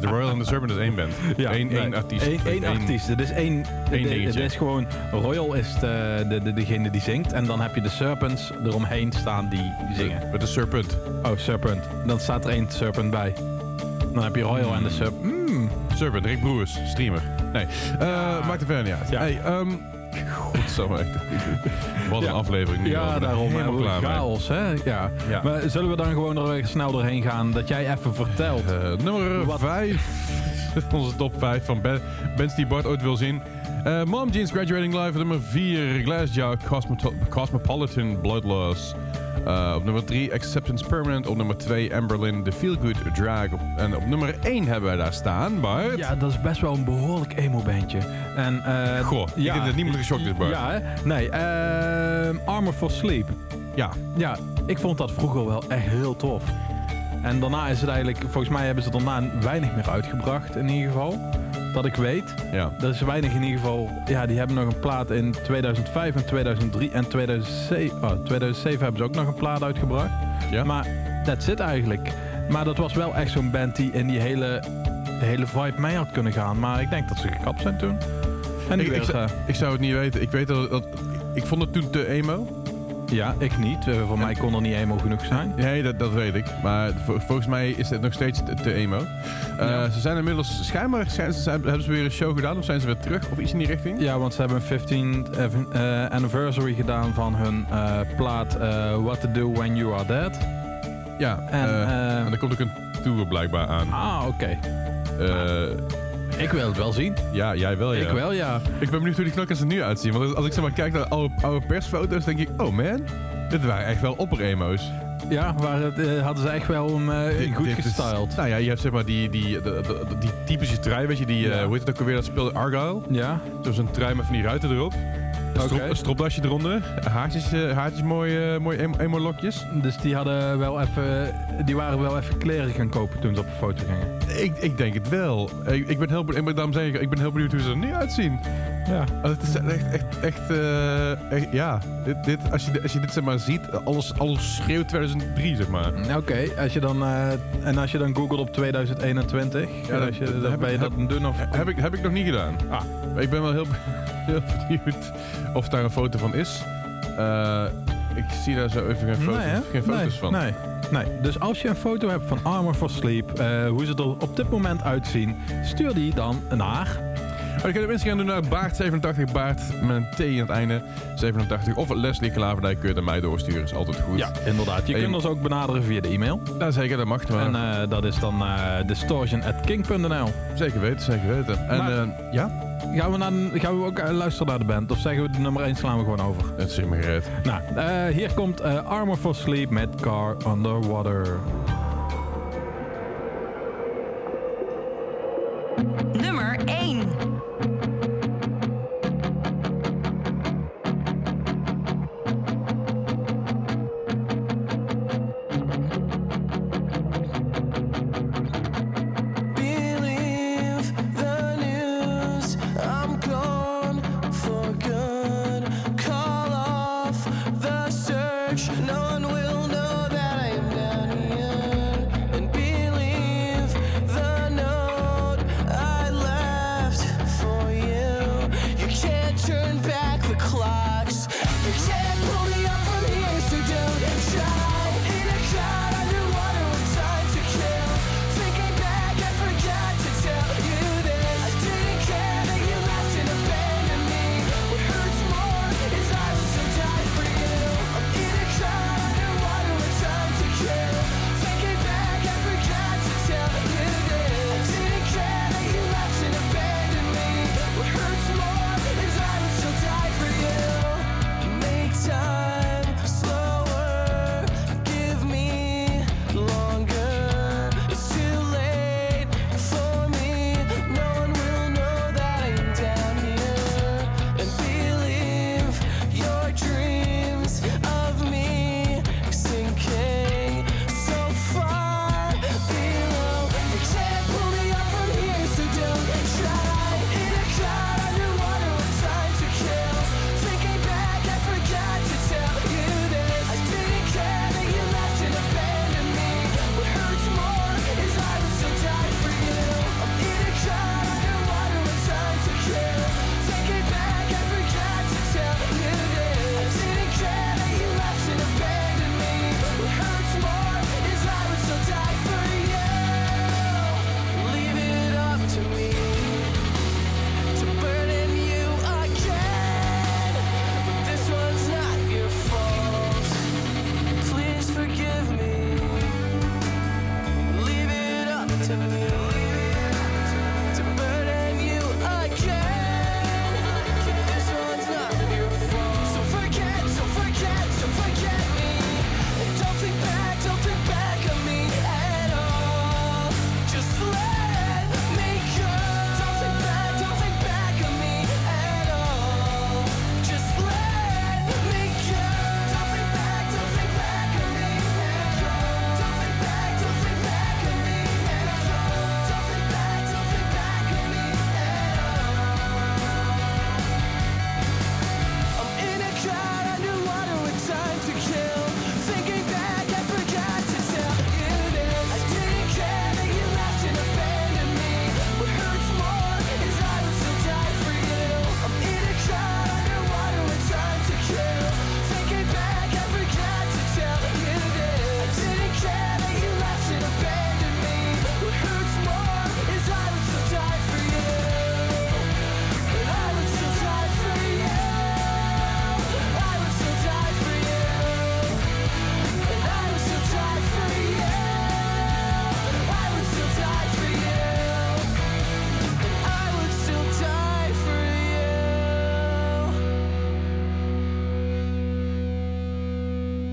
De Royal and the Serpent is één band. Ja, Eén artiest. Eén artiest. Het is één dingetje. Het is gewoon... Royal is degene die zingt. En dan heb je de Serpents eromheen staan die zingen. Met de Serpent. Oh, Serpent. Dan staat er één Serpent bij. Dan heb je Royal en de Serpent. Serpent, Rick Broers, streamer. Nee, maakt er verder niet uit. Ja. Hey, goed zo. Wat een aflevering nu. Ja, daarom helemaal klaar chaos, hè? Ja. Ja. Maar zullen we dan gewoon er snel doorheen gaan dat jij even vertelt? Nummer 5. Onze top 5 van bands die Bart ooit wil zien. Mom Jeans, Graduating Live. Nummer 4, Glassjaw, Cosmopolitan, Bloodloss. Op nummer 3, Acceptance Permanent. Op nummer 2, Anberlin, The Feel Good Drag. En op nummer 1 hebben wij daar staan, Bart. Ja, dat is best wel een behoorlijk emo-bandje. Goh, ik denk dat niemand geschokt is, Bart. Ja, hè? Nee. Armor for Sleep. Ja, ik vond dat vroeger wel echt heel tof. En daarna is het eigenlijk... Volgens mij hebben ze daarna weinig meer uitgebracht, in ieder geval. Dat ik weet. Ja. Dat is weinig in ieder geval. Ja, die hebben nog een plaat in 2005 en 2003 en 2007. Oh, 2007 hebben ze ook nog een plaat uitgebracht. Ja. Maar that's it eigenlijk. Maar dat was wel echt zo'n band die in die hele vibe mee had kunnen gaan. Maar ik denk dat ze gekapt zijn toen. En ik zou het niet weten. Ik weet dat... Ik vond het toen te emo. Ja, ik niet. Voor mij kon er niet emo genoeg zijn. Nee, dat weet ik. Maar volgens mij is het nog steeds te emo. Ja. Ze zijn inmiddels schijnbaar... hebben ze weer een show gedaan? Of zijn ze weer terug? Of iets in die richting? Ja, want ze hebben een 15th anniversary gedaan van hun plaat... What to Do When You Are Dead. Ja, en er komt ook een tour blijkbaar aan. Ah, oké. Ik wil het wel zien. Ja, jij wel, ja. Ik wel, ja. Ik ben benieuwd hoe die knokkers er nu uitzien. Want als ik zeg maar kijk naar oude persfoto's, denk ik... Oh man, dit waren echt wel opper-emo's. Ja, hadden ze echt wel goed gestyled. Nou ja, je hebt zeg maar die typische trui, weet je. Hoe heet het ook alweer, dat speelde Argyle. Ja. Zo'n trui met van die ruiten erop. Een stropdasje eronder. Haartjes mooi emo-lokjes. Dus die waren wel even kleren gaan kopen toen ze op de foto gingen. Ik denk het wel. Ik ben heel benieuwd hoe ze er nu uitzien. Ja. Oh, het is echt ja. Als je dit zeg maar ziet, alles schreeuwt 2003 zeg maar. Oké, als je dan googelt op 2021, ja, heb ik nog niet gedaan. Ah. Ik ben wel heel benieuwd of daar een foto van is. Ik zie daar zo even geen foto's van. Nee. Dus als je een foto hebt van Armor for Sleep, hoe ze er op dit moment uitzien, stuur die dan naar... Ik kan op Instagram doen naar Baart87, Baart met een T aan het einde, 87. Of Leslie Klaverdijk kun je naar mij doorsturen, is altijd goed. Ja, inderdaad. Je kunt ons ook benaderen via de e-mail. Ja, zeker, dat mag. Maar. En dat is dan distortion@king.nl. Zeker weten. En ja? Gaan we ook luisteren naar de band? Of zeggen we de nummer 1 slaan we gewoon over? Het is me gered. Nou, hier komt Armor for Sleep met Car Underwater. Nummer 1. No one will know that I am down here.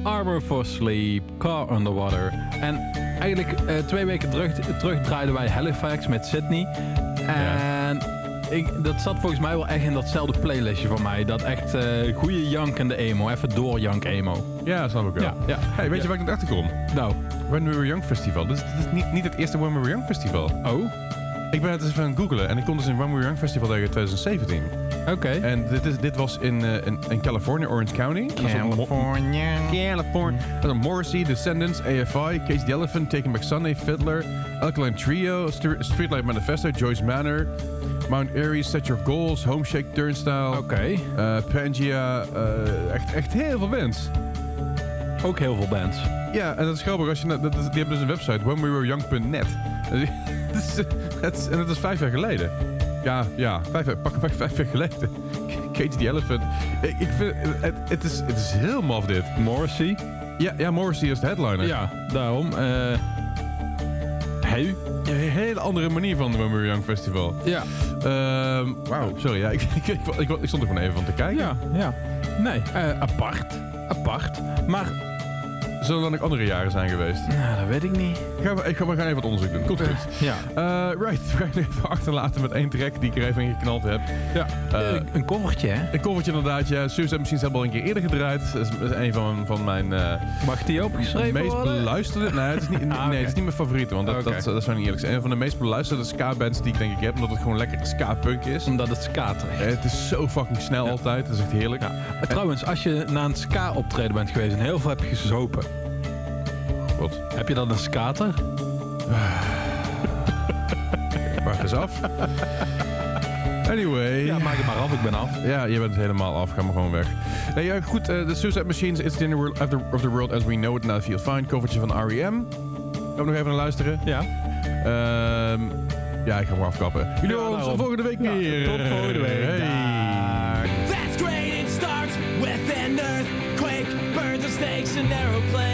Armor for Sleep, Car Underwater. En eigenlijk 2 weken terug draaiden wij Halifax met Sydney. En dat zat volgens mij wel echt in datzelfde playlistje van mij. Dat echt goede jankende emo. Even door jank emo. Ja, snap ik wel. Ja. Hey, weet je waar ik naar achterkom? Nou. When We Were Young Festival. Dit is niet het eerste When We Were Young Festival. Oh? Ik ben het eens even aan het googlen en ik kom dus in When We Were Young Festival tegen 2017. Oké. En dit was in California, Orange County. California. En dan Morrissey, Descendants, AFI, Cage the Elephant, Taking Back Sunday, Fiddler, Alkaline Trio, Streetlight Manifesto, Joyce Manor, Mount Airy, Set Your Goals, Homeshake, Turnstile. Oké. Pangea, echt heel veel bands. Ook heel veel bands. Ja, en dat is grappig. Die hebben dus een website, whenwewereyoung.net. En dat is 5 jaar geleden. Ja, pak 5 jaar geleden. Cage the Elephant. Ik vind, het is heel maf dit. Morrissey? Ja, Morrissey is de headliner. Ja, daarom. Hey. Een hele andere manier van de When We Were Young Festival. Ja. Wauw, sorry. Ja, ik stond er gewoon even van te kijken. Ja. Nee, apart. Maar... zullen er dan ook andere jaren zijn geweest? Nou, dat weet ik niet. We gaan even wat onderzoek doen. Komt goed. We gaan even achterlaten met 1 track die ik er even in geknald heb. Ja. Een covertje, hè? Een covertje, inderdaad. Ja. Suicide Machines hebben al een keer eerder gedraaid. Dat is een van mijn... mag die opgeschreven meest worden? Beluisterde... Nee, het is niet, nee, het is niet mijn favoriete, want dat zou niet eerlijk zijn. Een van de meest beluisterde ska-bands die ik denk ik heb, omdat het gewoon lekker ska-punk is. Omdat het ska trekt. Het is zo fucking snel altijd. Dat is echt heerlijk. Ja. Trouwens, als je na een ska-optreden bent geweest en heel veel heb je gezopen... God. Heb je dan een skater? Wacht eens af. Anyway. Ja, maak het maar af. Ik ben af. Ja, je bent helemaal af. Ga maar gewoon weg. Nee, ja, goed. The Suicide Machines, It's the End of the World as We Know It Now Feels Fine. Covertje van R.E.M. Gaan we nog even naar luisteren? Ja. Ja, ik ga maar afkappen. Jullie horen ons volgende week weer. Ja, tot volgende week. Hey. That's great. It starts with an earthquake. Birds and snakes and aeroplanes.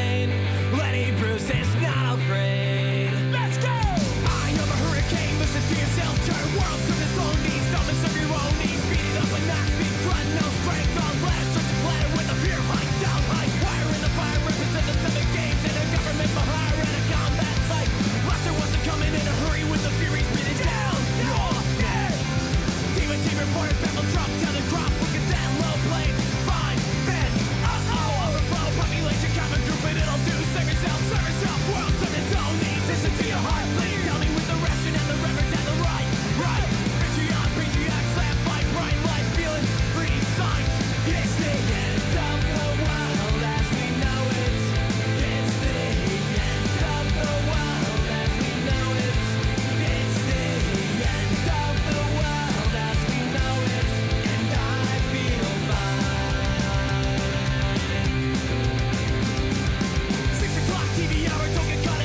Bruce is not afraid. Let's go! I am a hurricane, listen to yourself. Turn world to its own knees. Dumbest of your own knees. Beating up a knock, beat grunt, no strength. On blast, just a platter with a fear hike down like wire in the fire. Represent the 7 games and a government behind and a combat site. Lester wasn't coming in a hurry with the fury spinning down. Your head! Team reporters, battle drop, down and crop. Look at that low plane. Fine, then, overflow. Population, common group, and it'll do. Serve yourself, world serve its own needs. Listen to your heart, please. Tell me with the rapture and the reverend and the right. Patriot, patriot, slap, fight, bright light, feeling free, sign. It's the end of the world as we know it. It's the end of the world as we know it. It's the end of the world as we know it. And I feel fine. TV hour, don't get caught.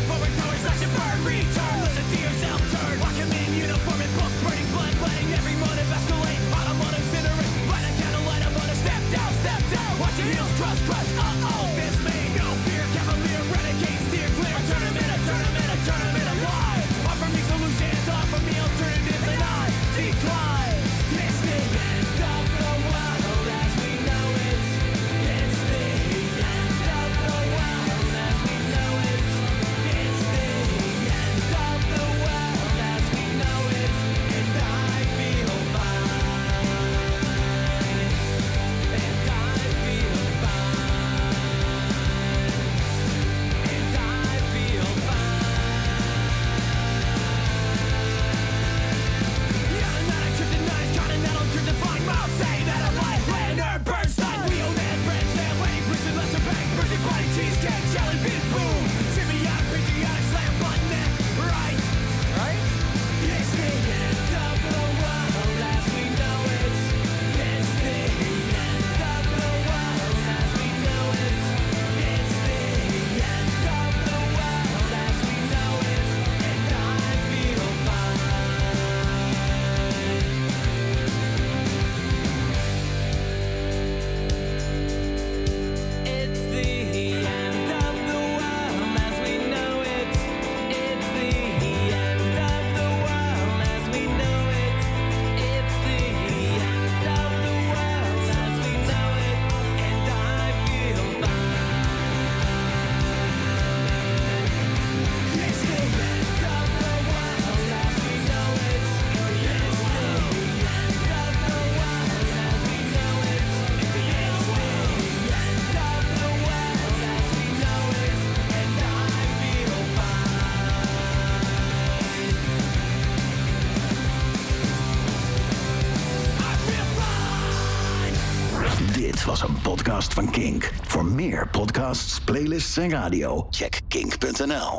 was een podcast van Kink. Voor meer podcasts, playlists en radio, check kink.nl.